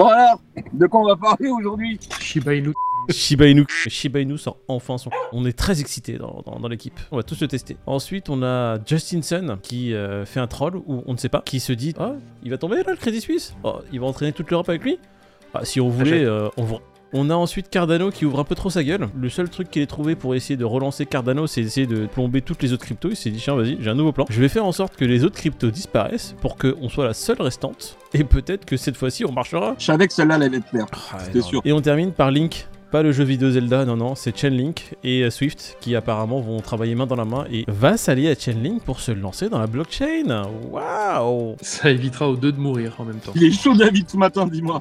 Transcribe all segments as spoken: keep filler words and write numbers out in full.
Bon alors, de quoi on va parler aujourd'hui? Shiba Inu. Shiba Inu. Shiba Inu sort enfin son. On est très excités dans, dans, dans l'équipe. On va tous le tester. Ensuite, on a Justin Sun qui euh, fait un troll ou on ne sait pas, qui se dit ah, il va tomber là le Crédit Suisse. Oh, il va entraîner toute l'Europe avec lui. Ah, si on voulait, euh, on voit. On a ensuite Cardano qui ouvre un peu trop sa gueule. Le seul truc qu'il ait trouvé pour essayer de relancer Cardano, c'est essayer de plomber toutes les autres cryptos. Il s'est dit tiens, vas-y, j'ai un nouveau plan. Je vais faire en sorte que les autres cryptos disparaissent pour qu'on soit la seule restante. Et peut-être que cette fois-ci, on marchera. Je savais que celle-là, elle allait te plaire. Ah, c'était sûr. Et on termine par Link. Pas le jeu vidéo Zelda, non, non, c'est Chainlink et Swift qui apparemment vont travailler main dans la main et va s'allier à Chainlink pour se lancer dans la blockchain. Waouh! Ça évitera aux deux de mourir en même temps. Il est chaud David ce matin, dis-moi.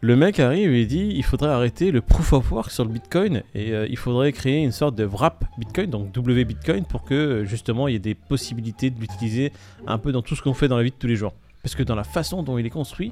Le mec arrive et dit il faudrait arrêter le proof of work sur le Bitcoin et euh, il faudrait créer une sorte de wrap Bitcoin, donc W Bitcoin, pour que justement il y ait des possibilités de l'utiliser un peu dans tout ce qu'on fait dans la vie de tous les jours. Parce que dans la façon dont il est construit,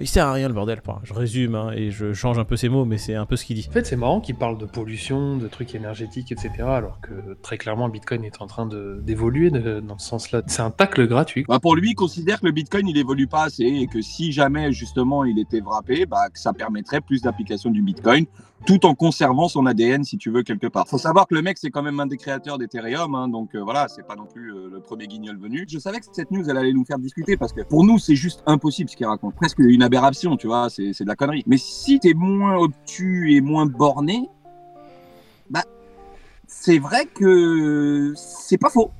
il sert à rien le bordel. Enfin, je résume hein, et je change un peu ses mots, mais c'est un peu ce qu'il dit. En fait, c'est marrant qu'il parle de pollution, de trucs énergétiques, et cetera. Alors que très clairement, Bitcoin est en train de, d'évoluer de, dans ce sens-là. C'est un tacle gratuit. Bah pour lui, il considère que le Bitcoin, il évolue pas assez et que si jamais justement il était wrappé, bah que ça permettrait plus d'application du Bitcoin, tout en conservant son A D N, si tu veux, quelque part. Faut savoir que le mec, c'est quand même un des créateurs d'Ethereum, hein, donc euh, voilà, c'est pas non plus euh, le premier guignol venu. Je savais que cette news, elle allait nous faire discuter parce que pour nous, c'est juste impossible ce qu'il raconte. Presque une aberration, tu vois, c'est, c'est de la connerie. Mais si t'es moins obtus et moins borné, bah, c'est vrai que c'est pas faux.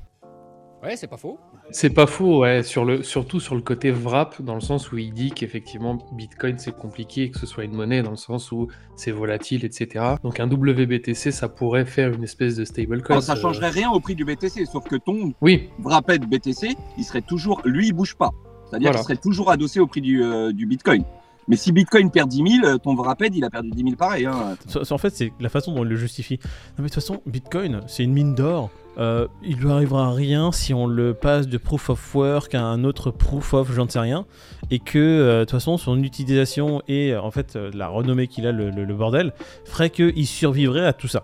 Ouais, c'est pas faux. C'est pas faux, ouais, sur le, surtout sur le côté wrap, dans le sens où il dit qu'effectivement Bitcoin c'est compliqué et que ce soit une monnaie, dans le sens où c'est volatile, et cetera. Donc un W B T C, ça pourrait faire une espèce de stablecoin. Non, ça euh... changerait rien au prix du B T C, sauf que ton oui. wrapped B T C, il serait toujours, lui il bouge pas. C'est-à-dire voilà. qu'il serait toujours adossé au prix du, euh, du Bitcoin. Mais si Bitcoin perd dix mille, ton wrapped, il a perdu dix mille pareil. Hein. En fait, c'est la façon dont il le justifie. Non, mais de toute façon, Bitcoin, c'est une mine d'or. Euh, il lui arrivera rien si on le passe de proof of work à un autre proof of j'en sais rien et que euh, de toute façon son utilisation et en fait la renommée qu'il a le, le, le bordel ferait qu'il survivrait à tout ça.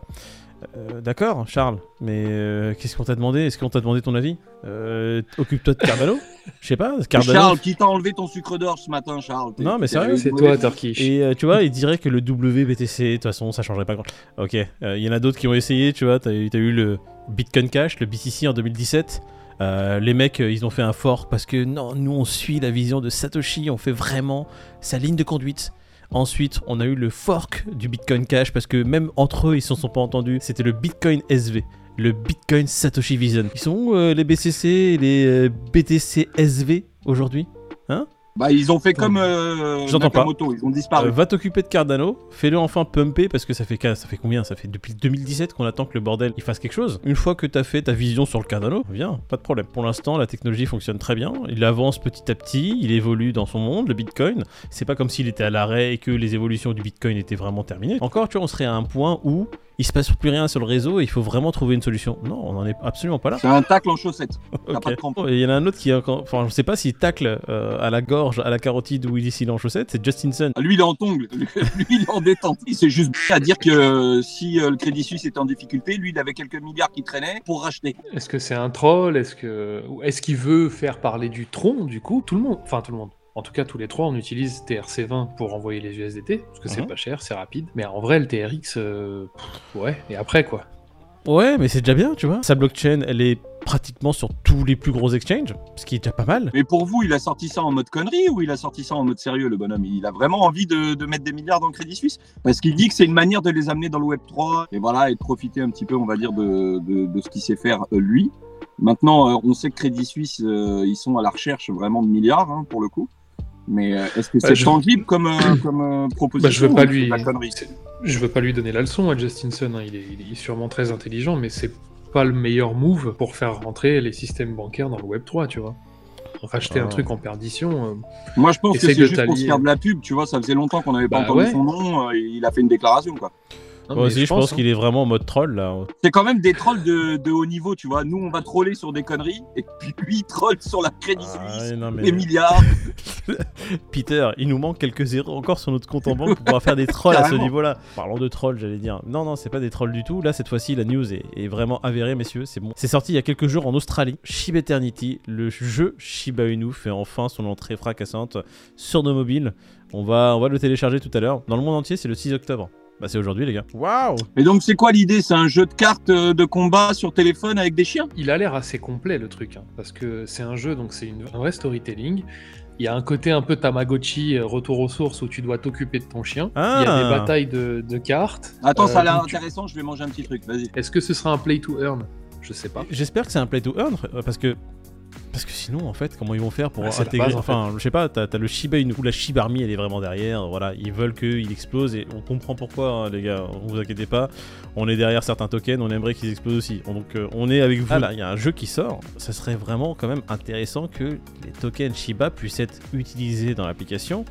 Euh, d'accord Charles, mais euh, qu'est-ce qu'on t'a demandé? Est-ce qu'on t'a demandé ton avis? euh, Occupe-toi de Cardano. Je sais pas, Cardano. Charles, qui t'a enlevé ton sucre d'or ce matin, Charles? Non mais sérieux, c'est toi Turkish. Et euh, tu vois, il dirait que le W B T C, de toute façon ça changerait pas grand. Ok, il euh, y en a d'autres qui ont essayé, tu vois, t'as, t'as eu le Bitcoin Cash, le B C C en deux mille dix-sept. Euh, les mecs, ils ont fait un fork parce que non, nous on suit la vision de Satoshi, on fait vraiment sa ligne de conduite. Ensuite, on a eu le fork du Bitcoin Cash parce que même entre eux, ils s'en sont pas entendus. C'était le Bitcoin S V, le Bitcoin Satoshi Vision. Ils sont où euh, les B C C, les euh, B T C S V aujourd'hui? Hein? Bah ils ont fait comme euh, Nakamoto, ils ont disparu. Euh, va t'occuper de Cardano, fais-le enfin pumper parce que ça fait ça fait combien? Ça fait depuis deux mille dix-sept qu'on attend que le bordel il fasse quelque chose. Une fois que t'as fait ta vision sur le Cardano, viens, pas de problème. Pour l'instant, la technologie fonctionne très bien, il avance petit à petit, il évolue dans son monde, le Bitcoin. C'est pas comme s'il était à l'arrêt et que les évolutions du Bitcoin étaient vraiment terminées. Encore, tu vois, on serait à un point où il se passe plus rien sur le réseau et il faut vraiment trouver une solution. Non, on n'en est absolument pas là. C'est un tacle en chaussettes. T'as okay. pas de crampes. Il y en a un autre qui, enfin, je sais pas s'il tacle euh, à la gorge, à la carotide ou il est en chaussettes, c'est Justin Sun. Lui, il est en tongle. Lui, il est en détente. Il s'est juste à dire que euh, si euh, le Crédit Suisse était en difficulté, lui, il avait quelques milliards qui traînaient pour racheter. Est-ce que c'est un troll? Est-ce que, est-ce qu'il veut faire parler du tronc, du coup? Tout le monde, enfin, tout le monde. En tout cas, tous les trois, on utilise T R C vingt pour envoyer les U S D T, parce que c'est mmh. pas cher, c'est rapide. Mais en vrai, le T R X, euh, pff, ouais, et après, quoi. Ouais, mais c'est déjà bien, tu vois. Sa blockchain, elle est pratiquement sur tous les plus gros exchanges, ce qui est déjà pas mal. Mais pour vous, il a sorti ça en mode connerie ou il a sorti ça en mode sérieux, le bonhomme? Il a vraiment envie de, de mettre des milliards dans le Crédit Suisse parce qu'il dit que c'est une manière de les amener dans le Web trois et voilà, et de profiter un petit peu, on va dire, de, de, de ce qu'il sait faire, euh, lui. Maintenant, euh, on sait que Crédit Suisse, euh, ils sont à la recherche vraiment de milliards, hein, pour le coup. Mais est-ce que bah, c'est je... tangible comme, euh, comme euh, proposition? bah, Je veux pas lui, je veux pas lui donner la leçon à Justin Sun. Hein. Il, est, il est sûrement très intelligent, mais c'est pas le meilleur move pour faire rentrer les systèmes bancaires dans le Web trois, tu vois. Racheter ah. un truc en perdition. Euh... Moi, je pense Essaye que c'est juste pour se faire de la pub, tu vois. Ça faisait longtemps qu'on n'avait pas bah, entendu ouais. son nom. Euh, il a fait une déclaration, quoi. Non, moi aussi, je pense, je pense hein. qu'il est vraiment en mode troll là. C'est quand même des trolls de, de haut niveau, tu vois. Nous, on va troller sur des conneries et puis lui, il troll sur la Crédit Suisse, ah, mais... des milliards. Peter, il nous manque quelques zéros encore sur notre compte en banque pour pouvoir faire des trolls à ce niveau-là. Parlons de trolls, j'allais dire. Non, non, c'est pas des trolls du tout. Là, cette fois-ci, la news est, est vraiment avérée, messieurs. C'est bon. C'est sorti il y a quelques jours en Australie. Shiba Eternity, le jeu Shiba Inu, fait enfin son entrée fracassante sur nos mobiles. On va, on va le télécharger tout à l'heure. Dans le monde entier, c'est le six octobre. Bah c'est aujourd'hui les gars. Waouh. Et donc c'est quoi l'idée? C'est un jeu de cartes de combat sur téléphone avec des chiens? Il a l'air assez complet le truc, hein, parce que c'est un jeu, donc c'est une, un vrai storytelling. Il y a un côté un peu Tamagotchi, retour aux sources, où tu dois t'occuper de ton chien. Ah. Il y a des batailles de, de cartes. Attends, euh, ça a l'air intéressant, tu... je vais manger un petit truc, vas-y. Est-ce que ce sera un play to earn? Je sais pas. J'espère que c'est un play to earn, parce que... Parce que sinon, en fait, comment ils vont faire pour ah, intégrer base, enfin, en fait. Je sais pas, t'as, t'as le Shiba Inu, la Shiba Army, elle est vraiment derrière. Voilà, ils veulent qu'il explose et on comprend pourquoi, hein, les gars. Vous inquiétez pas, on est derrière certains tokens, on aimerait qu'ils explosent aussi. Donc, euh, on est avec vous. Ah là, il y a un jeu qui sort. Ça serait vraiment quand même intéressant que les tokens Shiba puissent être utilisés dans l'application,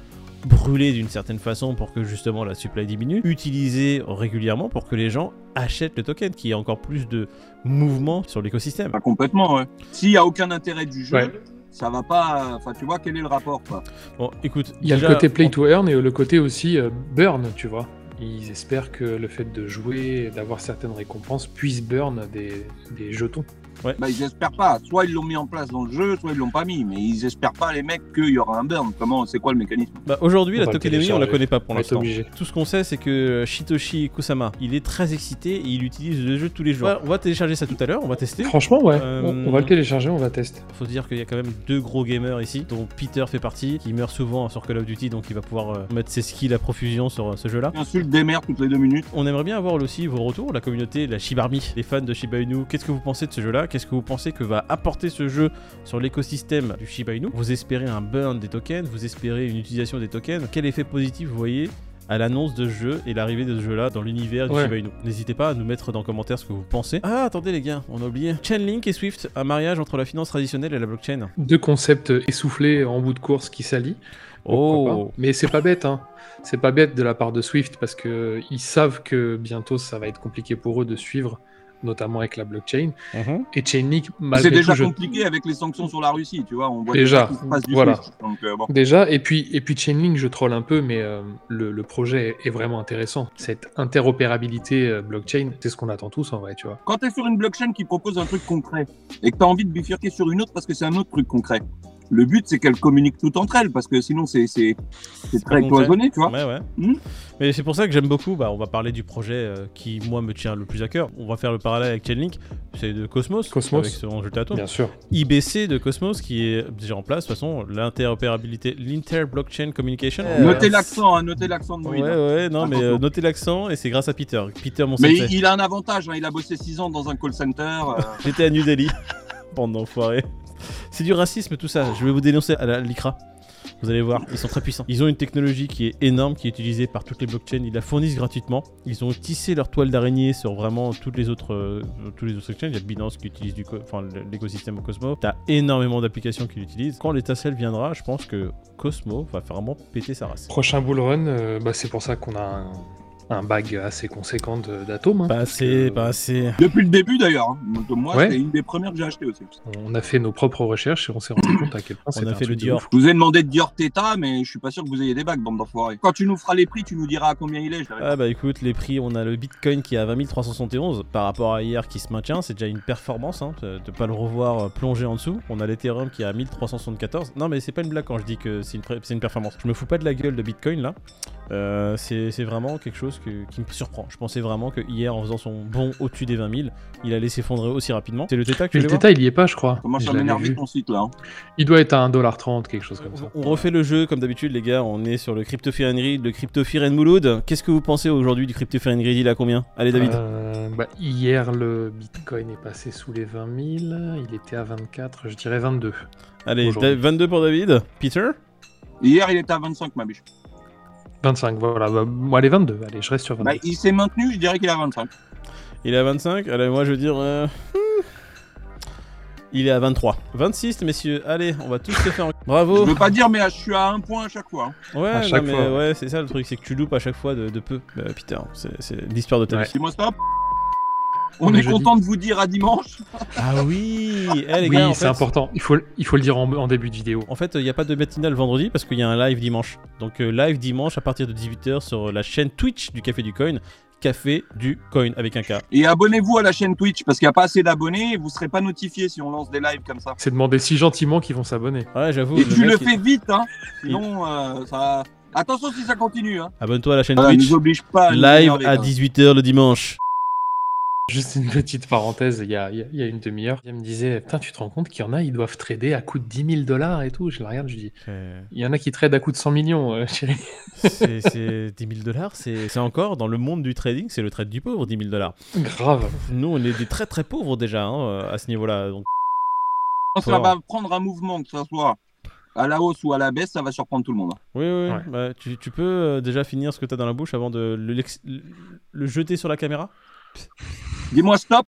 brûlés d'une certaine façon pour que justement la supply diminue, utilisés régulièrement pour que les gens achètent le token, qu'il y ait encore plus de mouvement sur l'écosystème. Pas complètement, ouais. S'il n'y a aucun intérêt du jeu, ouais. Ça va pas... Enfin, tu vois, quel est le rapport, quoi. Bon, écoute... Il y a déjà, le côté play on... to earn et le côté aussi euh, burn, tu vois. Ils espèrent que le fait de jouer, d'avoir certaines récompenses, puisse burn des, des jetons. Ouais. Bah, ils espèrent pas. Soit ils l'ont mis en place dans le jeu, soit ils l'ont pas mis. Mais ils espèrent pas, les mecs, qu'il y aura un burn. Comment, c'est quoi le mécanisme? Bah, aujourd'hui, on la tokenomics, on la connaît pas pour l'instant. Tout ce qu'on sait, c'est que Shytoshi Kusama, il est très excité et il utilise le jeu tous les jours. Bah, on va télécharger ça tout à l'heure, on va tester. Franchement, ouais. Euh, on, on va le télécharger, on va tester. Faut dire qu'il y a quand même deux gros gamers ici, dont Peter fait partie, qui meurt souvent sur Call of Duty, donc il va pouvoir euh, mettre ses skills à profusion sur euh, ce jeu-là. Insulte des mères toutes les deux minutes. On aimerait bien avoir aussi vos retours, la communauté, la Shiba Army, les fans de Shiba Inu. Qu'est-ce que vous pensez de ce jeu-là? Qu'est-ce que vous pensez que va apporter ce jeu sur l'écosystème du Shiba Inu? Vous espérez un burn des tokens? Vous espérez une utilisation des tokens? Quel effet positif vous voyez à l'annonce de ce jeu et l'arrivée de ce jeu-là dans l'univers du ouais. Shiba Inu? N'hésitez pas à nous mettre dans les commentaires ce que vous pensez. Ah, attendez les gars, on a oublié. Chainlink et Swift, un mariage entre la finance traditionnelle et la blockchain. Deux concepts essoufflés en bout de course qui s'allient. Oh. Mais c'est pas bête, hein. C'est pas bête de la part de Swift parce que ils savent que bientôt ça va être compliqué pour eux de suivre, notamment avec la blockchain, mmh. et Chainlink malgré c'est déjà tout, je... compliqué avec les sanctions sur la Russie, tu vois, on voit déjà, déjà qui se passe du voilà. Swift, donc, euh, bon. Déjà, et puis, et puis Chainlink, je troll un peu, mais euh, le, le projet est vraiment intéressant, cette interopérabilité euh, blockchain, c'est ce qu'on attend tous en vrai, tu vois. Quand t'es sur une blockchain qui propose un truc concret, et que t'as envie de bifurquer sur une autre parce que c'est un autre truc concret, le but, c'est qu'elles communiquent toutes entre elles, parce que sinon, c'est, c'est, c'est, c'est très cloisonné, tu vois. Ouais, ouais. Mmh. Mais c'est pour ça que j'aime beaucoup, bah, on va parler du projet euh, qui, moi, me tient le plus à cœur. On va faire le parallèle avec Chainlink, c'est de Cosmos, Cosmos. Avec son jeu Tato. Bien sûr. I B C de Cosmos, qui est déjà en place, de toute façon, l'interopérabilité, l'inter-blockchain communication. Euh... Notez l'accent, hein, notez l'accent de Moïse. Ouais, ouais, non, mais euh, notez l'accent, et c'est grâce à Peter. Peter, mon sensei. Mais il a un avantage, hein, il a bossé six ans dans un call center. Euh... J'étais à New Delhi, pendant foiré. C'est du racisme tout ça, je vais vous dénoncer à la LICRA. Vous allez voir, ils sont très puissants. Ils ont une technologie qui est énorme, qui est utilisée par toutes les blockchains. Ils la fournissent gratuitement. Ils ont tissé leur toile d'araignée sur vraiment toutes les autres, euh, tous les autres blockchains. Il y a Binance qui utilise du co- enfin, l'écosystème au Cosmos. T'as énormément d'applications qui l'utilisent. Quand l'étincelle viendra, je pense que Cosmos va vraiment péter sa race. Prochain bull run, euh, bah c'est pour ça qu'on a un... un bag assez conséquent d'atomes. Hein, pas assez, que... pas assez. Depuis le début d'ailleurs. Hein. Donc, moi, ouais. C'est une des premières que j'ai achetées aussi. On a fait nos propres recherches et on s'est rendu compte à quel point c'était un truc de ouf. Je vous ai demandé de Dior Theta, mais je suis pas sûr que vous ayez des bags, bande d'enfoirés. Quand tu nous feras les prix, tu nous diras à combien il est. Je ah bah écoute, les prix, on a le Bitcoin qui est à vingt mille trois cent soixante et onze par rapport à hier qui se maintient. C'est déjà une performance hein, de pas le revoir plonger en dessous. On a l'Ethereum qui est à mille trois cent soixante-quatorze. Non mais c'est pas une blague quand je dis que c'est une, pré... c'est une performance. Je me fous pas de la gueule de Bitcoin là. Euh, c'est, c'est vraiment quelque chose que, qui me surprend. Je pensais vraiment que hier en faisant son bond au-dessus des vingt mille, il allait s'effondrer aussi rapidement. C'est le Theta que mais le Theta il y est pas je crois. Comment ça m'énerve ton site là hein. Il doit être à un dollar trente quelque chose comme ça. On refait le jeu comme d'habitude les gars, on est sur le Crypto Fear and Greed, le Crypto Fear and Mouloud. Qu'est-ce que vous pensez aujourd'hui du Crypto Fear and Greed, il a combien? Allez David. Euh, bah, hier le Bitcoin est passé sous les vingt mille, il était à vingt-quatre, je dirais vingt-deux. Allez, vingt-deux pour David. Peter? Hier il était à vingt-cinq ma biche. vingt-cinq, voilà, bah, moi elle est vingt-deux, allez, je reste sur vingt-deux. Bah, il s'est maintenu, je dirais qu'il est à vingt-cinq. Il est à vingt-cinq, allez, moi je veux dire... Euh... Il est à vingt-trois. vingt-six, messieurs, allez, on va tous se faire... Bravo. Je veux pas dire, mais je suis à un point à chaque fois. Hein. Ouais, chaque non, mais, fois. Ouais, c'est ça le truc, c'est que tu loupes à chaque fois de, de peu. Bah, Peter, c'est, c'est l'histoire de ta vie. Ouais. Dis-moi stop. On le est jeudi. Content de vous dire à dimanche. Ah oui, eh, les oui gars, en c'est fait, important. Il faut, il faut le dire en, en début de vidéo. En fait, il n'y a pas de matinale vendredi parce qu'il y a un live dimanche. Donc euh, live dimanche à partir de dix-huit heures sur la chaîne Twitch du Café du Coin. Café du Coin avec un K. Et abonnez-vous à la chaîne Twitch parce qu'il n'y a pas assez d'abonnés et vous ne serez pas notifiés si on lance des lives comme ça. C'est demander si gentiment qu'ils vont s'abonner. Ouais, j'avoue. Et le tu le fais il... vite, hein. Sinon, euh, ça. Attention si ça continue. Hein. Abonne-toi à la chaîne ah, Twitch. Nous oblige pas. À live nous à dix-huit heures le dimanche. Juste une petite parenthèse, il y a, il y a une demi-heure, il me disait, putain, tu te rends compte qu'il y en a, ils doivent trader à coût de dix mille dollars et tout. Je le regarde, je dis, euh... il y en a qui tradent à coût de cent millions, euh, chérie. C'est, c'est dix mille dollars, c'est, c'est encore, dans le monde du trading, c'est le trade du pauvre, dix mille dollars. Grave. Nous, on est des très très pauvres déjà, hein, à ce niveau-là. Donc... Ça va prendre un mouvement, que ça soit à la hausse ou à la baisse, ça va surprendre tout le monde. Oui, oui. Ouais. Bah, tu, tu peux déjà finir ce que tu as dans la bouche avant de le, le jeter sur la caméra ? Dis-moi stop.